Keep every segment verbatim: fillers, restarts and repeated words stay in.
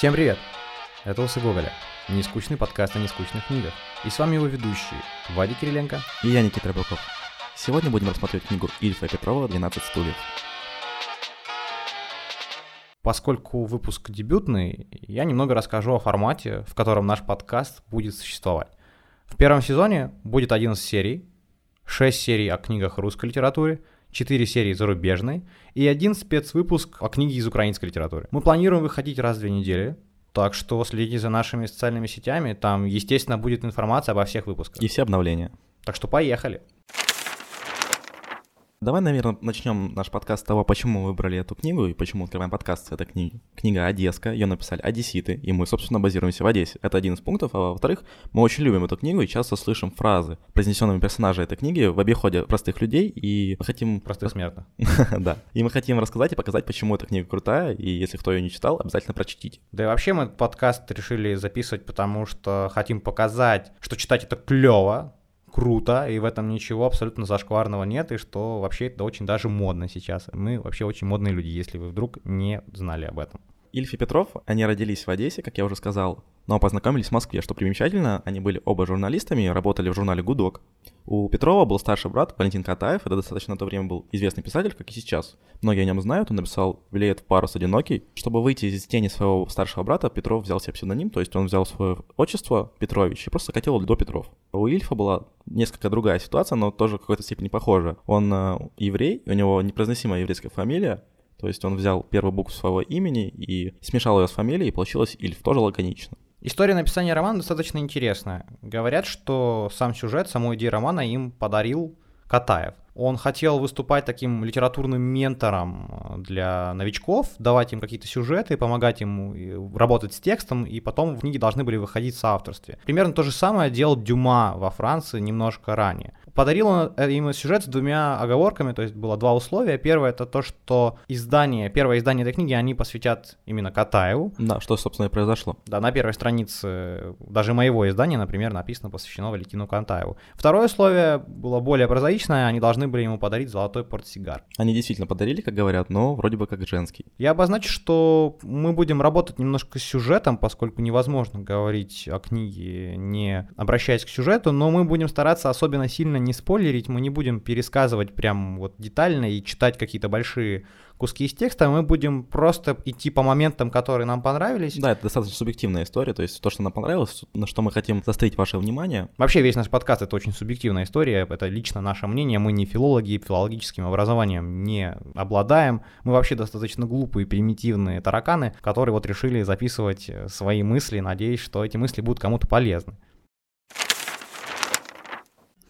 Всем привет! Это Усы Гоголя. Нескучный подкаст о нескучных книгах. И с вами его ведущие Вадик Кириленко и я, Никита Робоков. Сегодня будем рассматривать книгу Ильфа и Петрова «двенадцать стульев». Поскольку выпуск дебютный, я немного расскажу о формате, в котором наш подкаст будет существовать. В первом сезоне будет одиннадцать серий, шесть серий о книгах русской литературы, четыре серии зарубежной и один спецвыпуск о книге из украинской литературы. Мы планируем выходить раз в две недели, так что следите за нашими социальными сетями, там, естественно, будет информация обо всех выпусках. И все обновления. Так что поехали! Давай, наверное, начнем наш подкаст с того, почему мы выбрали эту книгу и почему открываем подкаст с этой книги. Книга «Одесска», ее написали одесситы, и мы, собственно, базируемся в Одессе. Это один из пунктов, а во-вторых, мы очень любим эту книгу и часто слышим фразы, произнесенные персонажами этой книги в обиходе простых людей, и мы хотим... Простых смертных. Да. И мы хотим рассказать и показать, почему эта книга крутая, и если кто ее не читал, обязательно прочтите. Да и вообще мы этот подкаст решили записывать, потому что хотим показать, что читать это клево, круто, и в этом ничего абсолютно зашкварного нет, и что вообще это очень даже модно сейчас. Мы вообще очень модные люди, если вы вдруг не знали об этом. Ильф и Петров, они родились в Одессе, как я уже сказал, но познакомились в Москве, что примечательно, они были оба журналистами, работали в журнале «Гудок». У Петрова был старший брат Валентин Катаев, это достаточно на то время был известный писатель, как и сейчас. Многие о нем знают, он написал «Вилеет в парус одинокий». Чтобы выйти из тени своего старшего брата, Петров взял себе псевдоним, то есть он взял свое отчество Петрович и просто сократил его до Петров. У Ильфа была несколько другая ситуация, но тоже в какой-то степени похожа. Он э, еврей, у него непроизносимая еврейская фамилия. То есть он взял первую букву своего имени и смешал ее с фамилией, и получилось Ильф, тоже лаконично. История написания романа достаточно интересная. Говорят, что сам сюжет, саму идею романа им подарил Катаев. Он хотел выступать таким литературным ментором для новичков, давать им какие-то сюжеты, помогать им работать с текстом, и потом книги должны были выходить в соавторстве. Примерно то же самое делал Дюма во Франции немножко ранее. Подарил он им сюжет с двумя оговорками, то есть было два условия. Первое — это то, что издание, первое издание этой книги они посвятят именно Катаеву. Да, что, собственно, и произошло. Да, на первой странице даже моего издания, например, написано «Посвящено Валентину Катаеву». Второе условие было более прозаичное, они должны были ему подарить золотой портсигар. Они действительно подарили, как говорят, но вроде бы как женский. Я обозначу, что мы будем работать немножко с сюжетом, поскольку невозможно говорить о книге, не обращаясь к сюжету, но мы будем стараться особенно сильно не спойлерить, мы не будем пересказывать прям вот детально и читать какие-то большие куски из текста, мы будем просто идти по моментам, которые нам понравились. Да, это достаточно субъективная история, то есть то, что нам понравилось, на что мы хотим заострить ваше внимание. Вообще весь наш подкаст — это очень субъективная история, это лично наше мнение, мы не филологи, филологическим образованием не обладаем, мы вообще достаточно глупые, примитивные тараканы, которые вот решили записывать свои мысли, надеясь, что эти мысли будут кому-то полезны.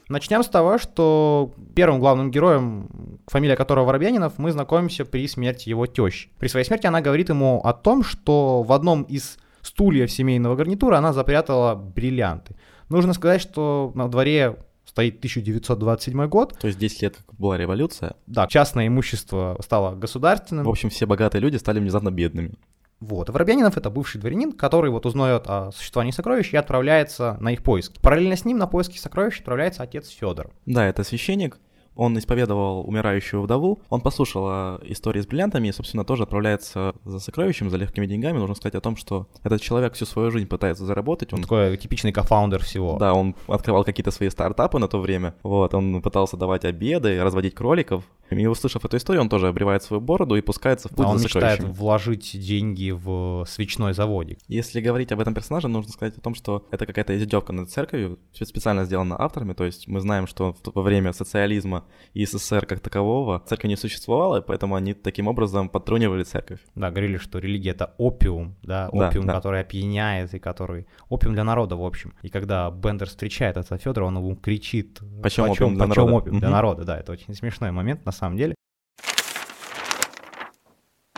Начнем с того, что первым главным героем, фамилия которого Воробьянинов, мы знакомимся при смерти его тещи. При своей смерти она говорит ему о том, что в одном из стульев семейного гарнитура она запрятала бриллианты. Нужно сказать, что на дворе стоит тысяча девятьсот двадцать седьмой год. То есть десять лет как была революция. Да, частное имущество стало государственным. В общем, все богатые люди стали внезапно бедными. Вот. Воробьянинов — это бывший дворянин, который вот узнает о существовании сокровищ и отправляется на их поиски. Параллельно с ним на поиски сокровищ отправляется отец Федор. Да, это священник. Он исповедовал умирающую вдову, он послушал о истории с бриллиантами и, собственно, тоже отправляется за сокровищем, за легкими деньгами. Нужно сказать о том, что этот человек всю свою жизнь пытается заработать. Он такой типичный кофаундер всего. Да, он открывал какие-то свои стартапы на то время, вот, он пытался давать обеды, разводить кроликов. И, услышав эту историю, он тоже обревает свою бороду и пускается в путь а за сокровищем. Он мечтает вложить деньги в свечной заводик. Если говорить об этом персонаже, нужно сказать о том, что это какая-то издевка над церковью, специально сделана авторами, то есть мы знаем, что во время социализма и СССР как такового церковь не существовала, поэтому они таким образом подтрунивали церковь. Да, говорили, что религия — это опиум, да, опиум, да, да. который опьяняет и который... Опиум для народа, в общем. И когда Бендер встречает отца Федора, он ему кричит: «Почем опиум для народа?» Опиум для народа, да, это очень смешной момент, на самом деле.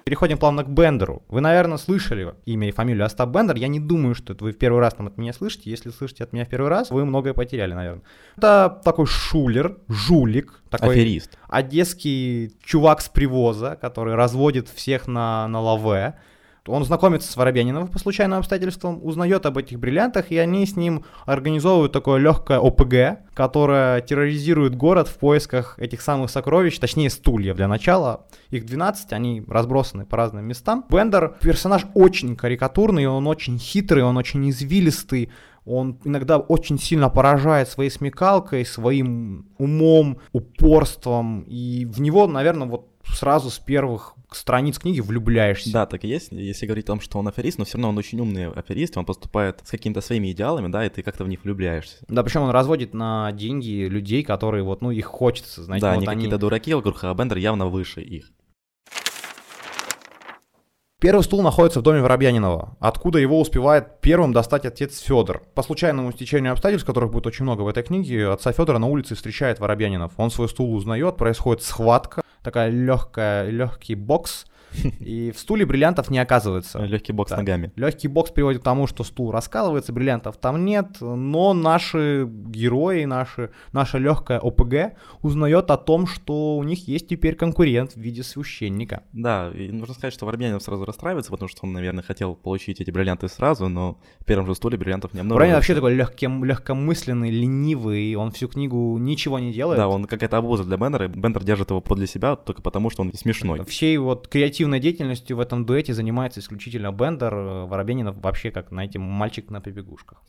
Переходим плавно к Бендеру. Вы, наверное, слышали имя и фамилию Остап Бендер. Я не думаю, что это вы в первый раз там от меня слышите. Если слышите от меня в первый раз, вы многое потеряли, наверное. Это такой шулер, жулик. Такой аферист. Одесский чувак с привоза, который разводит всех на, на лаве. Он знакомится с Воробьяниновым по случайным обстоятельствам, узнает об этих бриллиантах, и они с ним организовывают такое легкое ОПГ, которое терроризирует город в поисках этих самых сокровищ, точнее стульев для начала. Их двенадцать, они разбросаны по разным местам. Бендер персонаж очень карикатурный, он очень хитрый, он очень извилистый. Он иногда очень сильно поражает своей смекалкой, своим умом, упорством. И в него, наверное, вот сразу с первых страниц книги влюбляешься. Да, так и есть. Если говорить о том, что он аферист, но все равно он очень умный аферист, он поступает с какими-то своими идеалами, да, и ты как-то в них влюбляешься. Да, причем он разводит на деньги людей, которые вот, ну, их хочется, знаете. Да, вот они какие-то дураки, а Бендер явно выше их. Первый стул находится в доме Воробьянинова, откуда его успевает первым достать отец Федор. По случайному стечению обстоятельств, которых будет очень много в этой книге, отца Федора на улице встречает Воробьянинов. Он свой стул узнает, происходит схватка, такая легкая, легкий бокс, и в стуле бриллиантов не оказывается. Легкий бокс ногами. Легкий бокс приводит к тому, что стул раскалывается, бриллиантов там нет, но наши герои, наши, наша легкая ОПГ узнает о том, что у них есть теперь конкурент в виде священника. Да, и нужно сказать, что Воробьянинов сразу расстраивается, потому что он, наверное, хотел получить эти бриллианты сразу, но в первом же стуле бриллиантов не обнаружил. Воробьянинов вообще такой легким, легкомысленный, ленивый, он всю книгу ничего не делает. Да, он какая-то обуза для Бендера, и Бендер держит его подле себя только потому, что он смешной. Всей вот креативной деятельностью в этом дуэте занимается исключительно Бендер, Воробьянинов вообще как, знаете, мальчик на побегушках.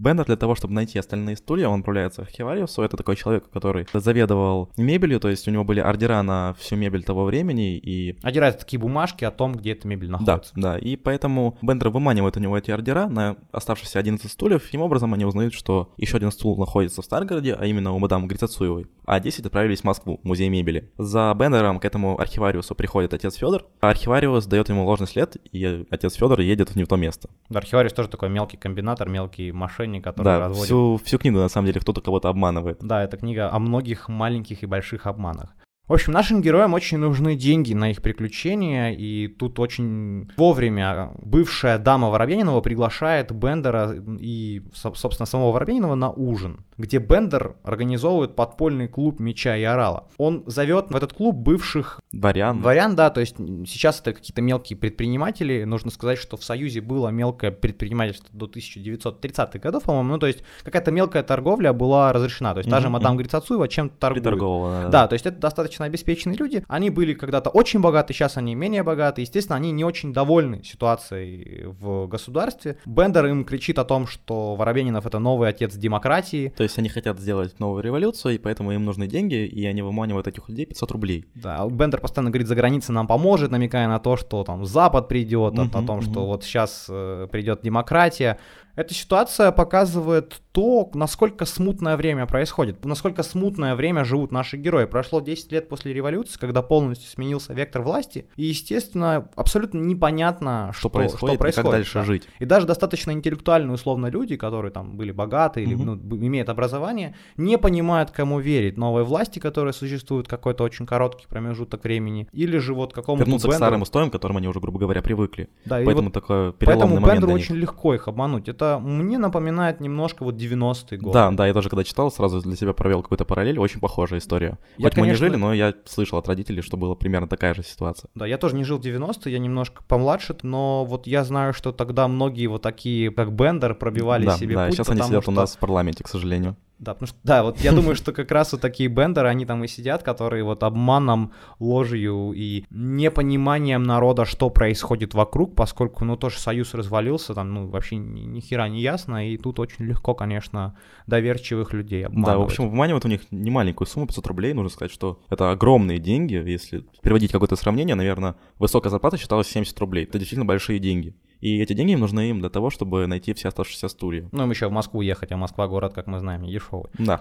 Бендер для того, чтобы найти остальные стулья, он отправляется к Хивариусу. Это такой человек, который заведовал мебелью, то есть у него были ордера на всю мебель того времени. И... ордера — это такие бумажки о том, где эта мебель находится. Да, да, и поэтому Бендер выманивает у него эти ордера на оставшиеся одиннадцать стульев. Таким образом, они узнают, что еще один стул находится в Старгороде, а именно у мадам Грицацуевой, а десять отправились в Москву, в музей мебели. За Бендером к этому архивариусу приходит отец Федор, а архивариус дает ему ложный след, и отец Федор едет не в то место. Да, архивариус тоже такой мелкий комбинатор, мелкий мошенник. Да, разводит... всю, всю книгу, на самом деле, кто-то кого-то обманывает. Да, это книга о многих маленьких и больших обманах. В общем, нашим героям очень нужны деньги на их приключения, и тут очень вовремя бывшая дама Воробьянинова приглашает Бендера и, собственно, самого Воробьянинова на ужин, где Бендер организовывает подпольный клуб меча и орала. Он зовет в этот клуб бывших дворян. Дворян, да, то есть сейчас это какие-то мелкие предприниматели. Нужно сказать, что в Союзе было мелкое предпринимательство до тысяча девятьсот тридцатых годов, по-моему, ну, то есть какая-то мелкая торговля была разрешена, то есть та же мадам Грицацуева чем-то торгует. Да, да, то есть это достаточно обеспеченные люди, они были когда-то очень богаты, сейчас они менее богаты, естественно, они не очень довольны ситуацией в государстве. Бендер им кричит о том, что Воробьянинов — это новый отец демократии. То есть они хотят сделать новую революцию, и поэтому им нужны деньги, и они выманивают этих людей пятьсот рублей. Да, Бендер постоянно говорит, за границей нам поможет, намекая на то, что там Запад придет, uh-huh, о том, uh-huh. что вот сейчас э, придет демократия. Эта ситуация показывает то, насколько смутное время происходит, насколько смутное время живут наши герои. Прошло десять лет после революции, когда полностью сменился вектор власти, и, естественно, абсолютно непонятно, что, что происходит, что происходит, и как дальше да. жить. И даже достаточно интеллектуальные, условно, люди, которые там были богаты или угу. ну, имеют образование, не понимают, кому верить. Новой власти, которая существует какой-то очень короткий промежуток времени, или же вот какому-то вернуться Бендеру... к старым устоям, к которым они уже, грубо говоря, привыкли. Да, поэтому вот такой переломный момент для них. Поэтому Бендеру очень легко их обмануть. Это мне напоминает немножко вот девяностые годы. Да, да, я даже когда читал, сразу для себя провел какую-то параллель, очень похожая история. Я, Хоть конечно... мы не жили, но я слышал от родителей, что была примерно такая же ситуация. Да, я тоже не жил в девяностые, я немножко помладше, но вот я знаю, что тогда многие вот такие, как Бендер, пробивали да, себе да, путь. Да, сейчас они сидят что... у нас в парламенте, к сожалению. Да, потому что, да, вот я думаю, что как раз вот такие Бендеры, они там и сидят, которые вот обманом, ложью и непониманием народа, что происходит вокруг, поскольку, ну, тоже Союз развалился, там, ну, вообще ни, ни хера не ясно, и тут очень легко, конечно, доверчивых людей обманывать. Да, в общем, выманивают у них немаленькую сумму, пятьсот рублей, нужно сказать, что это огромные деньги, если переводить какое-то сравнение, наверное, высокая зарплата считалась семьдесят рублей, это действительно большие деньги. И эти деньги им нужны им для того, чтобы найти все оставшиеся стулья. Ну, им еще в Москву ехать, а Москва город, как мы знаем, не дешевый. Да.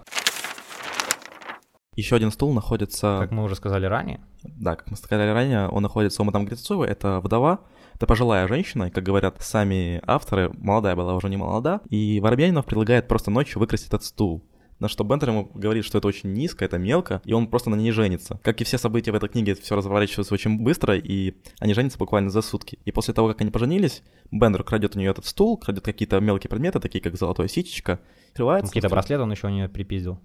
Еще один стул находится... Как мы уже сказали ранее. Да, как мы сказали ранее, он находится у мадам Грицацуевой, это вдова. Это пожилая женщина, и, как говорят сами авторы, молодая была уже не молода. И Воробьянинов предлагает просто ночью выкрасть этот стул. На что Бендер ему говорит, что это очень низко, это мелко, и он просто на ней женится. Как и все события в этой книге, все разворачивается очень быстро, и они женятся буквально за сутки. И после того, как они поженились, Бендер крадет у нее этот стул, крадет какие-то мелкие предметы, такие как золотая ситечка, скрывается... Какие-то браслеты он еще у нее припиздил.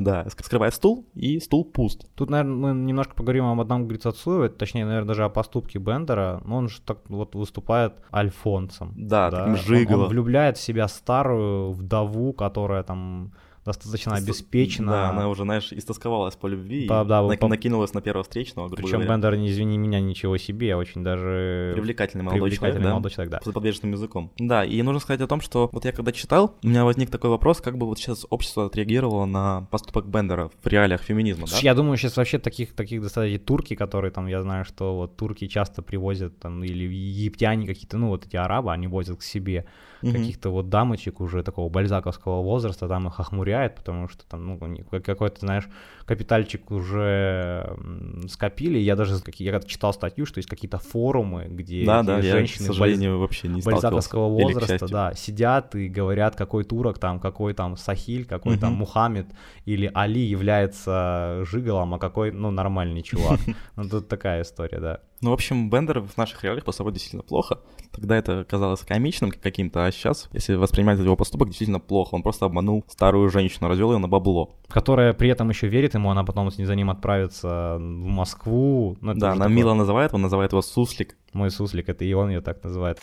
Да, скрывает стул, и стул пуст. Тут, наверное, мы немножко поговорим об одном Грицацуеве, точнее, наверное, даже о поступке Бендера. Он же так вот выступает альфонсом. Да, таким жиголо. Он влюбляет в себя старую вдову, которая там... достаточно обеспечена. Да, она уже, знаешь, истосковалась по любви, да, да, нак- по... накинулась на первого встречного. Причем Бендер, не извини меня, ничего себе, очень даже... Привлекательный молодой Привлекательный человек, молодой да? человек, да. С подвижным языком. Да, и нужно сказать о том, что вот я когда читал, у меня возник такой вопрос, как бы вот сейчас общество отреагировало на поступок Бендера в реалиях феминизма, да? Я думаю, сейчас вообще таких, таких достаточно турки, которые там, я знаю, что вот турки часто привозят там, или египтяне какие-то, ну вот эти арабы, они возят к себе mm-hmm. каких-то вот дамочек уже такого бальзаковского возраста, там их охмуряют, потому что там, ну, какой-то, знаешь, капитальчик уже скопили. Я даже я читал статью, что есть какие-то форумы, где да, да, женщины бальз... бальзаковского возраста да, сидят и говорят, какой турок там, какой там Сахиль, какой угу. там Мухаммед или Али является жиголом, а какой, ну, нормальный чувак. Ну, тут такая история, да. Ну, в общем, Бендер в наших реалиях по собой действительно плохо. Тогда это казалось комичным каким-то, а сейчас, если воспринимать его поступок, действительно плохо. Он просто обманул старую женщину, развел ее на бабло. Которая при этом еще верит ему, она потом за ним отправится в Москву. Ну, да, она такое... мило называет, он называет его Суслик. Мой Суслик, это и он ее так называет.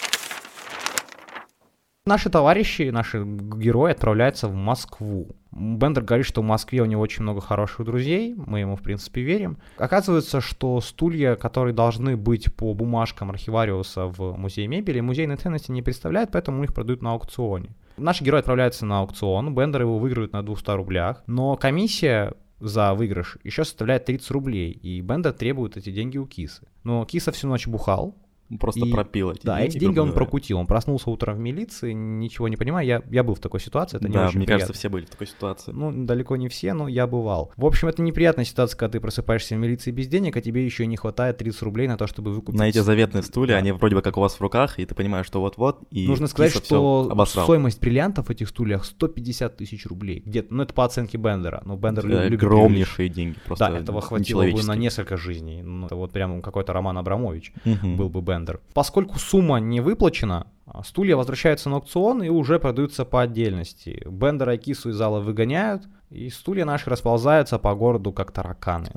Наши товарищи, наши герои отправляются в Москву. Бендер говорит, что в Москве у него очень много хороших друзей, мы ему, в принципе, верим. Оказывается, что стулья, которые должны быть по бумажкам архивариуса в музее мебели, музейной ценности не представляют, поэтому их продают на аукционе. Наши герои отправляются на аукцион, Бендер его выигрывает на двухстах рублях, но комиссия за выигрыш еще составляет тридцать рублей, и Бендер требует эти деньги у Кисы. Но Киса всю ночь бухал. Просто и, пропил эти да, деньги. Да, эти деньги он говоря. прокутил. Он проснулся утром в милиции, ничего не понимая. Я, я был в такой ситуации, это да, не очень приятно. Да, мне кажется, все были в такой ситуации. Ну, далеко не все, но я бывал. В общем, это неприятная ситуация, когда ты просыпаешься в милиции без денег, а тебе еще не хватает тридцать рублей на то, чтобы выкупить. На эти заветные стулья, да. Они вроде бы как у вас в руках, и ты понимаешь, что вот-вот, и нужно сказать, что стоимость бриллиантов в этих стульях сто пятьдесят тысяч рублей. Где-то, ну, это по оценке Бендера. Но Бендер это любит огромнейшие деньги. Просто да, этого хватило бы на несколько жизней. Ну, это вот прям какой-то Роман Абрамович угу. был бы Бендер. Поскольку сумма не выплачена, стулья возвращаются на аукцион и уже продаются по отдельности. Бендера и Кису из зала выгоняют, и стулья наши расползаются по городу как тараканы.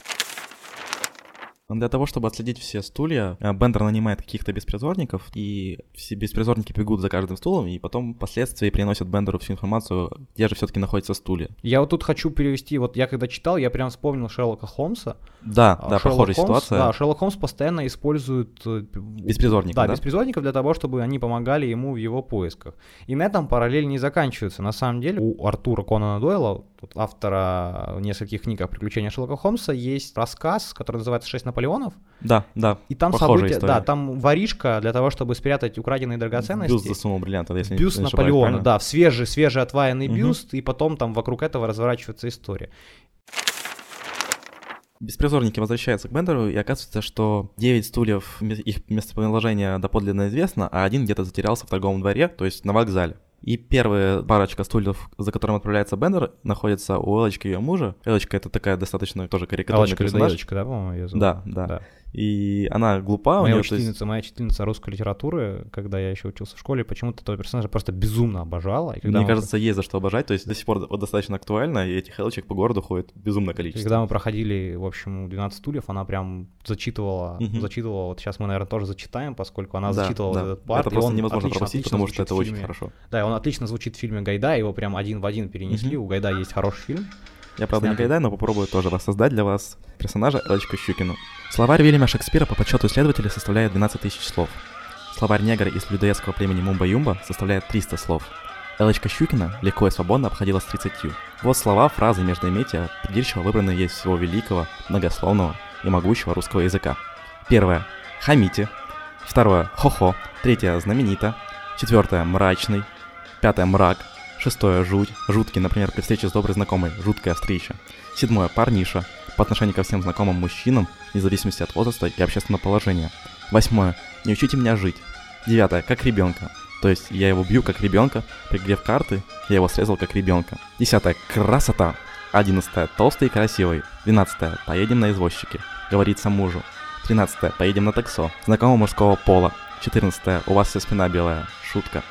Для того, чтобы отследить все стулья, Бендер нанимает каких-то беспризорников, и все беспризорники бегут за каждым стулом, и потом впоследствии приносят Бендеру всю информацию, где же все-таки находится стулья. Я вот тут хочу перевести, вот я когда читал, я прям вспомнил Шерлока Холмса. Да, да, Шерлок похожая Холмс, ситуация. Да, Шерлок Холмс постоянно использует беспризорников, да, да? беспризорников для того, чтобы они помогали ему в его поисках. И на этом параллель не заканчивается. На самом деле у Артура Конана Дойла, автора нескольких книг о приключениях Шерлока Холмса, есть рассказ, который называется «Шесть Наполеонов». Да, да. И там события, да, там воришка для того, чтобы спрятать украденные драгоценности. Бюст засунул бриллиантов, если бюст не ошибаюсь. Бюст Наполеона, правильно? Да, в свежий, свежеотваянный угу. бюст, и потом там вокруг этого разворачивается история. Беспризорники возвращаются к Бендеру, и оказывается, что девять стульев, их местоположение доподлинно известно, а один где-то затерялся в торговом дворе, то есть на вокзале. И первая парочка стульев, за которым отправляется Бендер, находится у Элочки и ее мужа. Элочка — это такая достаточно тоже карикатурная персонаж. Элочка, да, по-моему, ее зовут? Да, да, да. И она глупа. Моя, у нее, учительница, то есть... моя учительница русской литературы, когда я еще учился в школе, почему-то этого персонажа просто безумно обожала. И когда Мне он... кажется, есть за что обожать, то есть до сих пор достаточно актуально, и этих элочек по городу ходит безумное количество. И когда мы проходили, в общем, двенадцать стульев, она прям зачитывала, угу. зачитывала, вот сейчас мы, наверное, тоже зачитаем, поскольку она да, зачитывала да. этот парт. Это просто невозможно отлично, пропустить, отлично, потому что это очень хорошо. Да, и он отлично звучит в фильме Гайдая, его прям один в один перенесли, угу. у Гайдая есть хороший фильм. Я, правда, не Гайдай, но попробую тоже воссоздать для вас персонажа Элочку Щукину. Словарь Уильяма Шекспира по подсчету исследователей составляет двенадцать тысяч слов. Словарь негра из людоедского племени Мумба-Юмба составляет триста слов. Элочка Щукина легко и свободно обходилась тридцатью. Вот слова, фразы, междометия, придирчиво выбранные есть всего великого, многословного и могучего русского языка. Первое. Хамите. Второе. Хо-хо. Третье. Знаменито. Четвертое. Мрачный. Пятое. Мрак. Шестое – жуть, жуткий, например, при встрече с доброй знакомой, жуткая встреча. Седьмое – парниша, по отношению ко всем знакомым мужчинам, вне зависимости от возраста и общественного положения. Восьмое – не учите меня жить. Девятое – как ребенка. То есть я его бью как ребенка, при игре в карты я его срезал как ребенка. Десятая. Красота. Одиннадцатая. Толстый и красивый. Двенадцатая. Поедем на извозчике. Говорится мужу. Тринадцатая. Поедем на таксо. Знакомого мужского пола. Четырнадцатая. У вас вся спина белая. Шутка.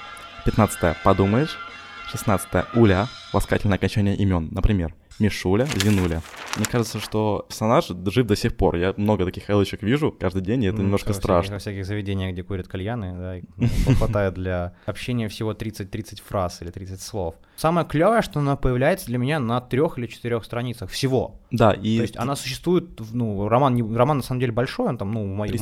Пятнадцатая. Подумаешь. Шестнадцатая. Уля. Ласкательное окончание имен. Например, Мишуля, Зинуля. Мне кажется, что персонаж жив до сих пор. Я много таких элочек вижу каждый день, и это ну, немножко страшно. Во всяких заведениях, где курят кальяны, да, хватает для общения всего тридцать-тридцать фраз или тридцать слов. Самое клевое, что она появляется для меня на трех или четырех страницах всего. Да, и... То есть она существует, ну, роман, роман на самом деле большой, он там, ну, в моем,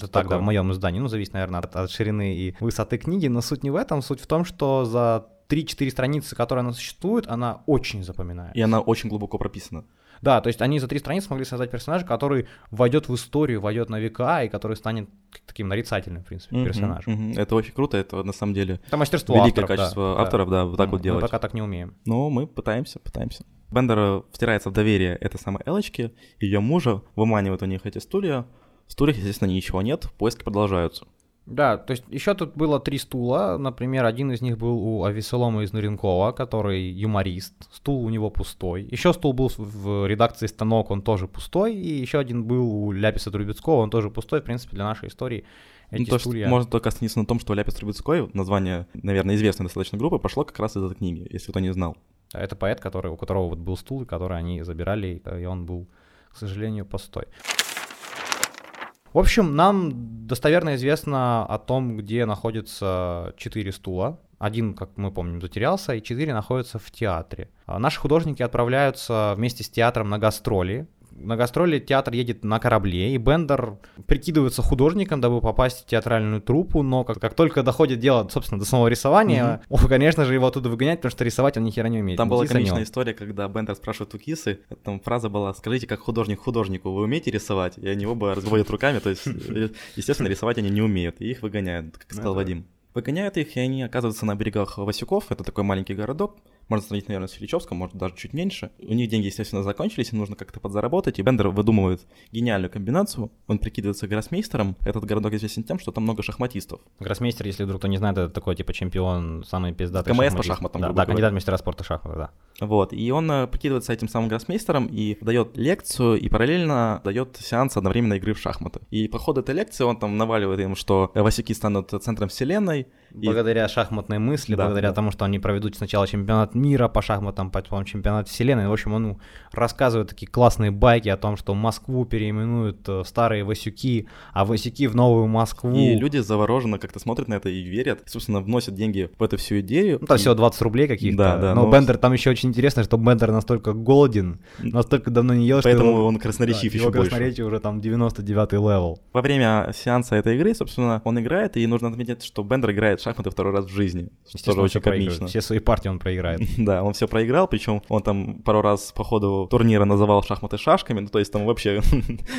да, так, да, в моем издании, ну, зависит, наверное, от, от ширины и высоты книги, но суть не в этом, суть в том, что за... три-четыре страницы, которые она существует, она очень запоминается. И она очень глубоко прописана. Да, то есть они за три страницы смогли создать персонажа, который войдет в историю, войдет на века, и который станет таким нарицательным, в принципе, mm-hmm, персонажем. Mm-hmm. Это очень круто, это на самом деле это мастерство великое авторов, качество да, авторов, да, да вот так mm-hmm. вот делать. Мы пока так не умеем. Но мы пытаемся, пытаемся. Бендер втирается в доверие этой самой Элочки, ее мужа, выманивает у них эти стулья. В стульях, естественно, ничего нет, поиски продолжаются. Да, то есть еще тут было три стула, например, один из них был у Авесолома из Нуренкова, который юморист, стул у него пустой, еще стул был в редакции «Станок», он тоже пустой, и еще один был у Ляписа Трубецкого, он тоже пустой, в принципе, для нашей истории. Ну, то, стулья... Можно только остановиться на том, что Ляпис Трубецкой, название, наверное, известной достаточно группы, пошло как раз из этой книги, если кто не знал. Это поэт, который, у которого вот был стул, который они забирали, и он был, к сожалению, пустой. В общем, нам достоверно известно о том, где находятся четыре стула. Один, как мы помним, затерялся, и четыре находятся в театре. Наши художники отправляются вместе с театром на гастроли. На гастроли театр едет на корабле, и Бендер прикидывается художником, дабы попасть в театральную труппу, но как, как только доходит дело, собственно, до самого рисования, mm-hmm. о, конечно же, его оттуда выгонять, потому что рисовать он ни хера не умеет. Там была комичная история, когда Бендер спрашивает у Кисы, там фраза была: «Скажите, как художник художнику, вы умеете рисовать?» И они оба разводят руками, то есть, естественно, рисовать они не умеют, и их выгоняют, как сказал Вадим. Выгоняют их, и они оказываются на берегах Васюков, это такой маленький городок, можно сравнить, наверное, с Филичевском, может, даже чуть меньше. У них деньги, естественно, закончились, им нужно как-то подзаработать, и Бендер выдумывает гениальную комбинацию, он прикидывается гроссмейстером, этот городок известен тем, что там много шахматистов. Гроссмейстер, если вдруг кто не знает, это такой, типа, чемпион, самый пиздатый шахматист. КМС по шахматам, да, да, кандидат мастера спорта шахматы, да. Вот, и он прикидывается этим самым гроссмейстером и дает лекцию, и параллельно дает сеанс одновременной игры в шахматы. И по ходу этой лекции он там наваливает им, что Васюки станут центром вселенной. Благодаря и... шахматной мысли, да, благодаря да. тому, что они проведут сначала чемпионат мира по шахматам, потом чемпионат вселенной. В общем, он рассказывает такие классные байки о том, что Москву переименуют старые Васюки, а Васюки в новую Москву. И люди завороженно как-то смотрят на это и верят, и, собственно, вносят деньги в эту всю идею. Ну, там и... всего двадцать рублей каких-то. Да, да, но, но Бендер, там еще очень интересно, что Бендер настолько голоден, настолько давно не ел, поэтому что... Поэтому он красноречив да, еще больше. Его красноречие уже там девяносто девятый левел. Во время сеанса этой игры, собственно, он играет, и нужно отметить, что Бендер играет шахматы второй раз в жизни. Тоже очень комично. Все свои партии он проиграет. Да, он все проиграл, причем он там пару раз по ходу турнира называл шахматы шашками, ну то есть там вообще...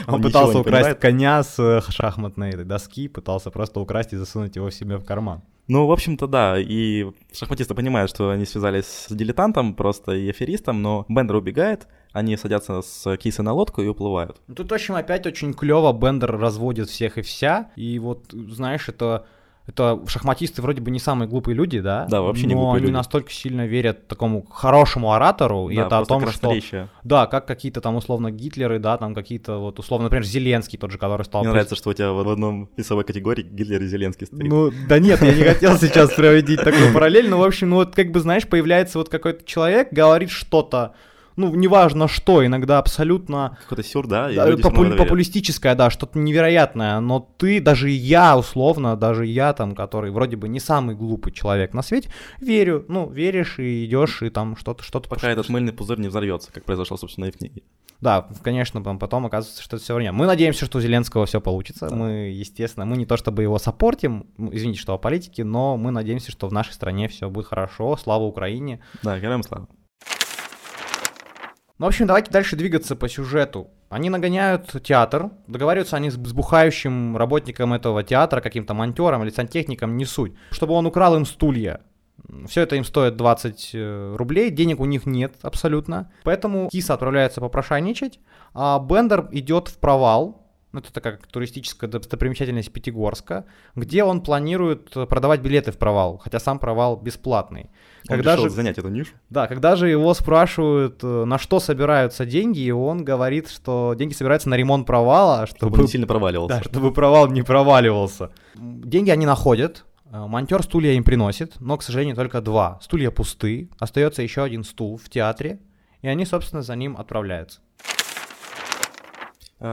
Он пытался украсть коня с шахматной доски, пытался просто украсть и засунуть его себе в карман. Ну, в общем-то, да, и шахматисты понимают, что они связались с дилетантом просто и аферистом, но Бендер убегает, они садятся с Кисой на лодку и уплывают. Тут, в общем, опять очень клево Бендер разводит всех и вся, и вот, знаешь, это... Это шахматисты вроде бы не самые глупые люди, да? Да, вообще не глупые люди. Но они настолько сильно верят такому хорошему оратору, да, и это о том, что... Да, как какие-то там условно Гитлеры, да, там какие-то вот условно, например, Зеленский тот же, который стал... Мне нравится, что у тебя в одном весовой категории Гитлер и Зеленский стоит. Ну, да нет, я не хотел сейчас проводить такую параллель, но в общем, ну вот как бы, знаешь, появляется вот какой-то человек, говорит что-то, ну, неважно что, иногда абсолютно... Какой-то сюр, да? И да люди попу- популистическое, да, что-то невероятное, но ты, даже я, условно, даже я там, который вроде бы не самый глупый человек на свете, верю, ну, веришь и идешь и там что-то... что-то Пока пошло. Этот мыльный пузырь не взорвется, как произошло, собственно, и в книге. Да, конечно, потом оказывается, что это все время. Мы надеемся, что у Зеленского все получится. Да. Мы, естественно, мы не то чтобы его саппортим, извините, что о политике, но мы надеемся, что в нашей стране все будет хорошо, слава Украине. Да, героям слава. Ну, в общем, давайте дальше двигаться по сюжету. Они нагоняют театр, договариваются они с бухающим работником этого театра, каким-то монтером или сантехником, не суть, чтобы он украл им стулья. Все это им стоит двадцать рублей, денег у них нет абсолютно, поэтому Киса отправляется попрошайничать, а Бендер идет в провал. ну, это такая туристическая достопримечательность Пятигорска, где он планирует продавать билеты в провал, хотя сам провал бесплатный. Он когда решил же, занять эту нишу. Да, когда же его спрашивают, на что собираются деньги, и он говорит, что деньги собираются на ремонт провала, чтобы, чтобы не сильно проваливался. Да, чтобы провал не проваливался. Деньги они находят, монтёр стулья им приносит, но, к сожалению, только два. Стулья пусты, остается еще один стул в театре, и они, собственно, за ним отправляются.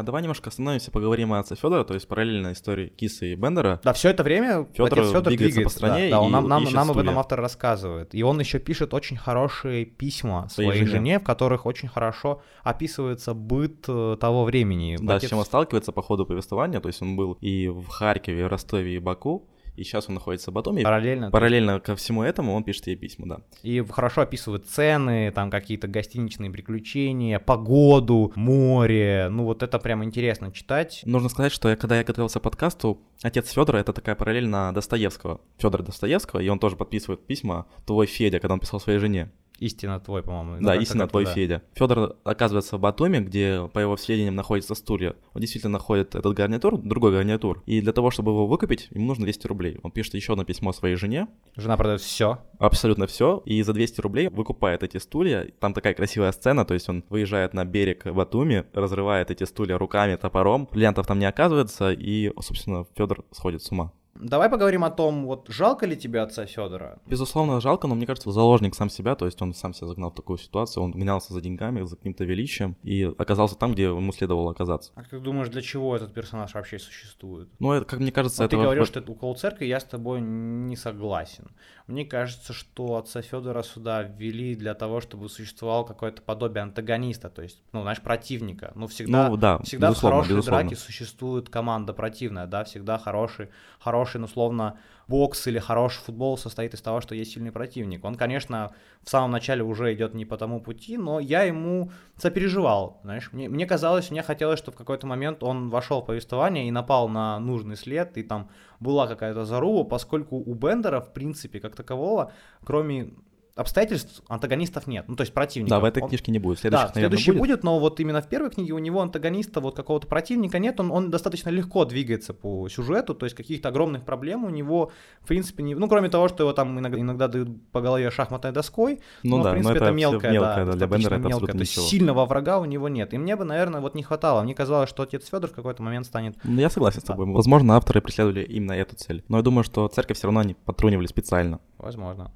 Давай немножко остановимся, поговорим о отце Федора, то есть параллельно истории Кисы и Бендера. Да, все это время Федор двигается, двигается по стране. Да, да, он нам, нам, нам об этом автор рассказывает. И он еще пишет очень хорошие письма своей, своей жене. жене, в которых очень хорошо описывается быт того времени. Да, Батец... с чем он сталкивается по ходу повествования. То есть он был и в Харькове, и в Ростове, и в Баку. И сейчас он находится в Батуми. Параллельно. Параллельно ко всему этому он пишет ей письма, да. И хорошо описывает цены, там какие-то гостиничные приключения, погоду, море. Ну вот это прям интересно читать. Нужно сказать, что я, когда я готовился к подкасту, отец Федора — это такая параллельно Достоевского. Федора Достоевского, и он тоже подписывает письма «Твой Федя», когда он писал своей жене. «Истинно твой», по-моему. Да, да «Истинно твой, да. Федя». Федор оказывается в Батуми, где, по его сведениям, находятся стулья. Он действительно находит этот гарнитур, другой гарнитур. И для того, чтобы его выкупить, ему нужно двести рублей. Он пишет еще одно письмо своей жене. Жена продает все. Абсолютно все. И за двести рублей выкупает эти стулья. Там такая красивая сцена, то есть он выезжает на берег Батуми, разрывает эти стулья руками, топором. Бриллиантов там не оказывается, и, собственно, Федор сходит с ума. Давай поговорим о том, вот жалко ли тебе отца Федора? Безусловно, жалко, но мне кажется, заложник сам себя, то есть он сам себя загнал в такую ситуацию, он гонялся за деньгами, за каким-то величием и оказался там, где ему следовало оказаться. А как думаешь, для чего этот персонаж вообще существует? Ну, это, как мне кажется, вот это... Ты говоришь, что это около церкви, я с тобой не согласен. Мне кажется, что отца Федора сюда ввели для того, чтобы существовало какое-то подобие антагониста, то есть, ну, знаешь, противника. Ну, всегда, ну, да, всегда в хорошей безусловно. драке существует команда противная, да, всегда хороший, хороший Хороший, условно, бокс или хороший футбол состоит из того, что есть сильный противник. Он, конечно, в самом начале уже идет не по тому пути, но я ему сопереживал, знаешь. Мне, мне казалось, мне хотелось, чтобы в какой-то момент он вошел в повествование и напал на нужный след, и там была какая-то заруба, поскольку у Бендера, в принципе, как такового, кроме... обстоятельств антагонистов нет, ну то есть противника. Да, в этой он... книжке не будет, следующих, да, наверное, следующий будет. будет, но вот именно в первой книге у него антагониста, вот какого-то противника нет, он, он достаточно легко двигается по сюжету, то есть каких-то огромных проблем у него, в принципе, не... ну кроме того, что его там иногда, иногда дают по голове шахматной доской, ну, но да, в принципе это, это мелкое, мелкое, да, для Бендера это мелкое, то есть ничего. Сильного врага у него нет, и мне бы, наверное, вот не хватало, мне казалось, что отец Федор в какой-то момент станет... Ну я согласен да. с тобой, возможно, авторы преследовали именно эту цель, но я думаю, что церковь все равно они подтрунивали специально. Возможно.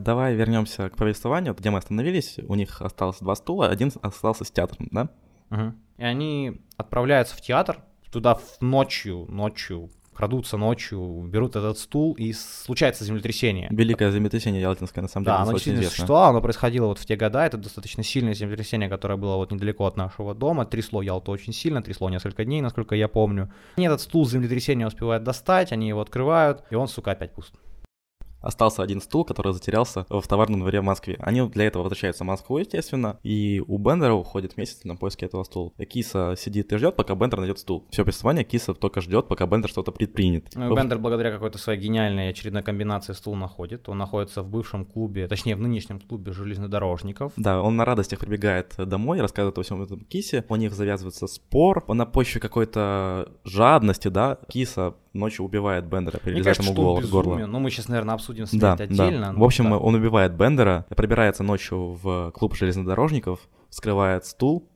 Давай вернемся к повествованию, где мы остановились. У них осталось два стула, один остался с театром, да? Угу. И они отправляются в театр, туда ночью, ночью, крадутся ночью, берут этот стул, и случается землетрясение. Великое землетрясение ялтинское, на самом деле, да, оно очень известно. Существовало, оно происходило вот в те года, это достаточно сильное землетрясение, которое было вот недалеко от нашего дома, трясло Ялту очень сильно, трясло несколько дней, насколько я помню. И этот стул землетрясения успевает достать, они его открывают, и он, сука, опять пуст. Остался один стул, который затерялся в товарном дворе в Москве. Они для этого возвращаются в Москву, естественно, и у Бендера уходит месяц на поиски этого стула. Киса сидит и ждет, пока Бендер найдет стул. Все повествование Киса только ждет, пока Бендер что-то предпринят. Ну, Бендер благодаря какой-то своей гениальной очередной комбинации стул находит. Он находится в бывшем клубе, точнее в нынешнем клубе железнодорожников. Да, он на радостях прибегает домой, рассказывает о всем этом Кисе. У них завязывается спор. Он на почве какой-то жадности, да, Киса ночью убивает Бендера, перерезает ему горло. Ну, мы сейчас, наверное, обсудим с ним да, отдельно. Да. В общем, да. он убивает Бендера, пробирается ночью в клуб железнодорожников, вскрывает стул,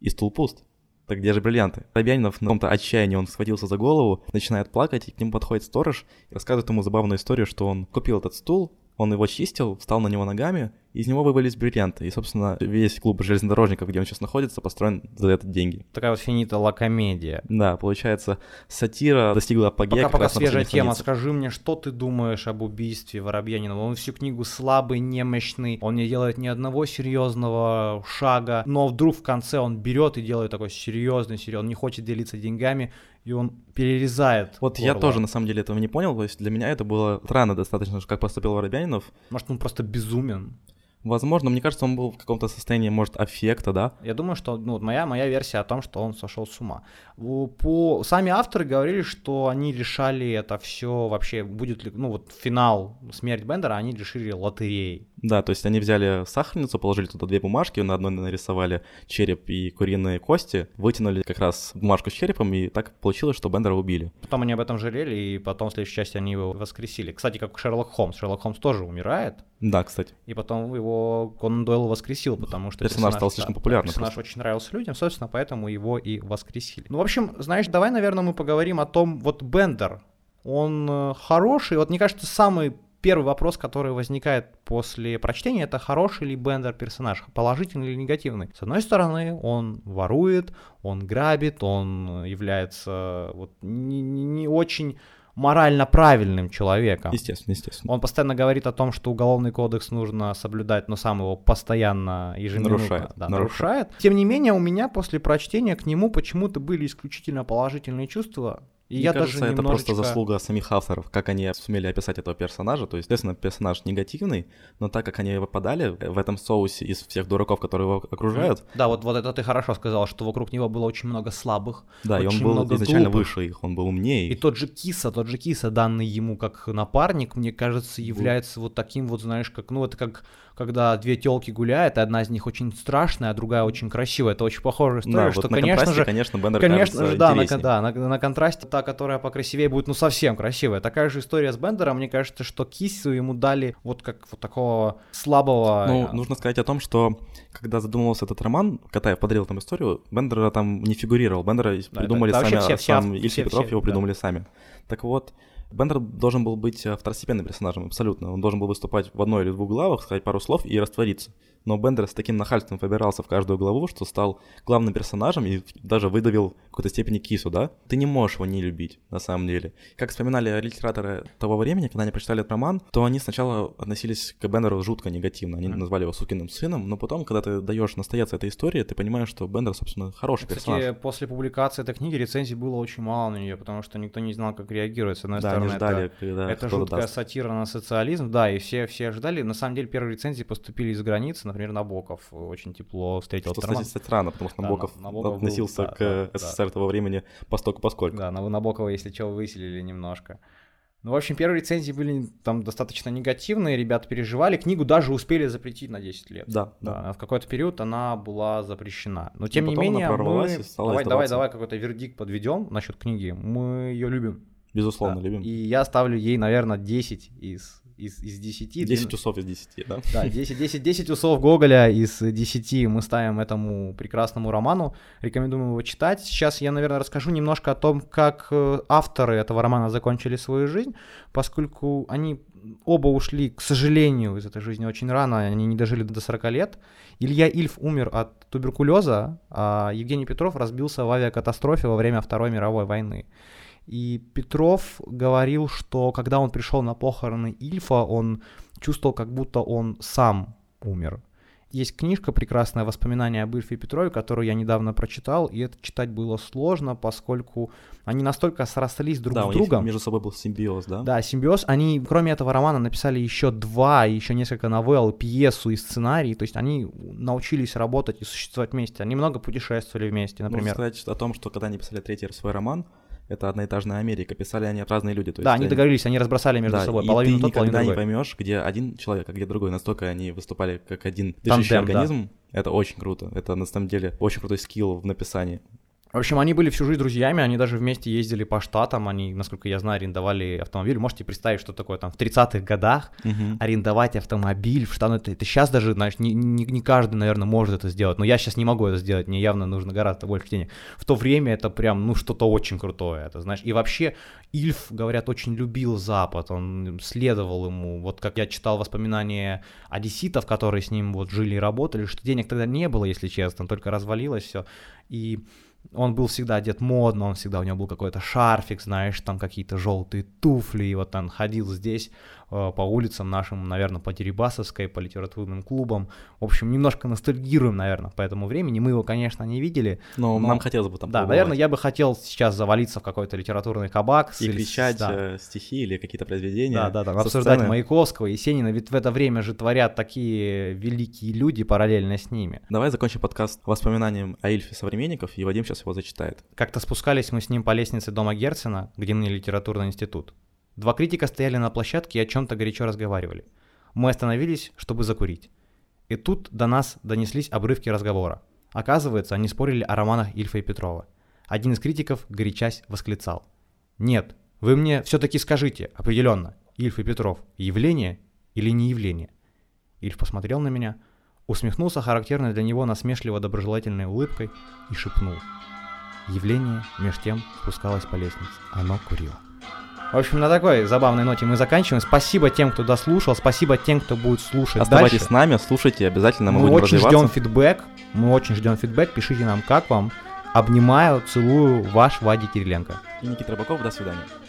и стул пуст. Так где же бриллианты? Собянинов на каком-то отчаянии, он схватился за голову, начинает плакать, и к нему подходит сторож, и рассказывает ему забавную историю, что он купил этот стул, он его чистил, встал на него ногами, из него вывалились бриллианты. И, собственно, весь клуб железнодорожников, где он сейчас находится, построен за это деньги. Такая вот финита ла комедия. Да, получается, сатира достигла апогея. Пока, пока свежая тема. Скажи мне, что ты думаешь об убийстве Воробьянинова? Он всю книгу слабый, немощный, он не делает ни одного серьезного шага, но вдруг в конце он берет и делает такой серьезный, серьезный, он не хочет делиться деньгами, и он перерезает Вот горло. Я тоже, на самом деле, этого не понял, то есть для меня это было странно достаточно, как поступил Воробьянинов. Может, он просто безумен? Возможно, мне кажется, он был в каком-то состоянии, может, аффекта, да? Я думаю, что ну, моя, моя версия о том, что он сошел с ума. По... Сами авторы говорили, что они решали это все вообще, будет ли, ну вот финал, смерть Бендера, они решили лотереей. Да, то есть они взяли сахарницу, положили туда две бумажки, на одной нарисовали череп и куриные кости, вытянули как раз бумажку с черепом, и так получилось, что Бендера убили. Потом они об этом жалели, и потом в следующей части они его воскресили. Кстати, как Шерлок Холмс. Шерлок Холмс тоже умирает. Да, кстати. И потом его Конан Дойл воскресил, потому что персонаж, персонаж стал слишком популярным. Персонаж просто очень нравился людям, собственно, поэтому его и воскресили. Ну, в общем, знаешь, давай, наверное, мы поговорим о том, вот Бендер, он хороший, вот мне кажется, самый первый вопрос, который возникает после прочтения, это хороший ли Бендер персонаж, положительный или негативный. С одной стороны, он ворует, он грабит, он является вот не, не очень морально правильным человеком. Естественно, естественно. Он постоянно говорит о том, что уголовный кодекс нужно соблюдать, но сам его постоянно ежеминутно нарушает. Да, нарушает. нарушает. Тем не менее, у меня после прочтения к нему почему-то были исключительно положительные чувства. И Мне я кажется, даже немножечко... это просто заслуга самих авторов, как они сумели описать этого персонажа. То есть, естественно, персонаж негативный, но так как они попадали в этом соусе из всех дураков, которые его окружают... Да, вот, вот это ты хорошо сказал, что вокруг него было очень много слабых, да, очень и он был изначально глупых. Выше их, он был умнее. И тот же Киса, тот же Киса, данный ему как напарник, мне кажется, является вот, вот таким вот, знаешь, как... Ну, это как... когда две тёлки гуляют, и одна из них очень страшная, а другая очень красивая. Это очень похожая история, да, что, вот на конечно же... конечно, Бендер конечно же, да, на, да на, на контрасте та, которая покрасивее, будет, ну, совсем красивая. Такая же история с Бендером. Мне кажется, что Кису ему дали вот как вот такого слабого... Ну, я... нужно сказать о том, что когда задумывался этот роман, Катаев подарил там историю, Бендера там не фигурировал. Бендера да, придумали да, да, сами, сам Ильф и Петров все, его придумали да. сами. Так вот... Бендер должен был быть второстепенным персонажем, абсолютно. Он должен был выступать в одной или двух главах, сказать пару слов и раствориться. Но Бендер с таким нахальством выбирался в каждую главу, что стал главным персонажем и даже выдавил в какой-то степени Кису, да? Ты не можешь его не любить, на самом деле. Как вспоминали литераторы того времени, когда они прочитали этот роман, то они сначала относились к Бендеру жутко негативно. Они назвали его сукиным сыном, но потом, когда ты даешь настояться этой истории, ты понимаешь, что Бендер, собственно, хороший Кстати, персонаж. Кстати, после публикации этой книги рецензий было очень мало на нее, потому что никто не знал, как реагировать. С одной да, стороны, ждали, это, когда это жуткая даст. Сатира на социализм, да, и все, все ждали. На самом деле, первые рецензии поступили из границы. Например, Набоков очень тепло встретил. Что, кстати, странно, потому что да, Набоков, Набоков относился был, да, к да, СССР да. того времени постольку-поскольку. Да, Набокова, если чего, выселили немножко. Ну, в общем, первые рецензии были там достаточно негативные, ребята переживали. Книгу даже успели запретить на десять лет. Да, да. да. В какой-то период она была запрещена. Но, тем не менее, мы... давай, давай, давай какой-то вердикт подведем насчет книги. Мы ее любим. Безусловно, да. любим. И я ставлю ей, наверное, десять из... Из, из десяти. десять усов из десяти, да? Да, десять, десять, десять усов Гоголя из десяти мы ставим этому прекрасному роману. Рекомендуем его читать. Сейчас я, наверное, расскажу немножко о том, как авторы этого романа закончили свою жизнь, поскольку они оба ушли, к сожалению, из этой жизни очень рано, они не дожили до сорока лет. Илья Ильф умер от туберкулеза, а Евгений Петров разбился в авиакатастрофе во время Второй мировой войны. И Петров говорил, что когда он пришел на похороны Ильфа, он чувствовал, как будто он сам умер. Есть книжка прекрасная «Воспоминания об Ильфе и Петрове», которую я недавно прочитал, и это читать было сложно, поскольку они настолько срослись друг да, с другом. Да, у них между собой был симбиоз, да? Да, симбиоз. Они, кроме этого романа, написали еще два, еще несколько новелл, пьесу и сценарий, то есть они научились работать и существовать вместе. Они много путешествовали вместе, например. Можно сказать о том, что когда они писали третий свой роман, это одноэтажная Америка, писали они разные люди. То есть да, они договорились, они разбросали между да, собой половину тот, половину другой. И ты никогда не поймешь, где один человек, а где другой. Настолько они выступали как один дышащий организм. Да. Это очень круто. Это на самом деле очень крутой скилл в написании. В общем, они были всю жизнь друзьями, они даже вместе ездили по штатам, они, насколько я знаю, арендовали автомобиль. Можете представить, что такое там в тридцатых годах uh-huh. арендовать автомобиль в штатах. Это, это сейчас даже, знаешь, не, не, не каждый, наверное, может это сделать, но я сейчас не могу это сделать, мне явно нужно гораздо больше денег. В то время это прям, ну, что-то очень крутое, это, знаешь, и вообще Ильф, говорят, очень любил Запад, он следовал ему, вот как я читал воспоминания одесситов, которые с ним вот жили и работали, что денег тогда не было, если честно, только развалилось все, и... Он был всегда одет модно, он всегда, у него был какой-то шарфик, знаешь, там какие-то желтые туфли, и вот он ходил здесь э, по улицам нашим, наверное, по Дерибасовской, по литературным клубам. В общем, немножко ностальгируем, наверное, по этому времени. Мы его, конечно, не видели. Но, но... нам хотелось бы там да, побывать. Наверное, я бы хотел сейчас завалиться в какой-то литературный кабак. И с... кричать да. стихи или какие-то произведения. Да-да-да, обсуждать сцены. Маяковского, Есенина, ведь в это время же творят такие великие люди параллельно с ними. Давай закончим подкаст воспоминанием о Ильфе современников, и Вадим сейчас его зачитает. Как-то спускались мы с ним по лестнице дома Герцена, где ныне литературный институт. Два критика стояли на площадке и о чем-то горячо разговаривали. Мы остановились, чтобы закурить. И тут до нас донеслись обрывки разговора. Оказывается, они спорили о романах Ильфа и Петрова. Один из критиков, горячась, восклицал: «Нет, вы мне все-таки скажите определенно, Ильф и Петров явление или не явление?» Ильф посмотрел на меня, усмехнулся характерной для него насмешливо-доброжелательной улыбкой и шепнул. Явление меж тем спускалось по лестнице. Оно курило. В общем, на такой забавной ноте мы заканчиваем. Спасибо тем, кто дослушал. Спасибо тем, кто будет слушать. Оставайтесь дальше с нами, слушайте, обязательно мы, мы будем развиваться. Мы очень ждем фидбэк. Мы очень ждем фидбэк. Пишите нам, как вам. Обнимаю, целую, ваш Вадик Кириленко. И Никита Робоков, до свидания.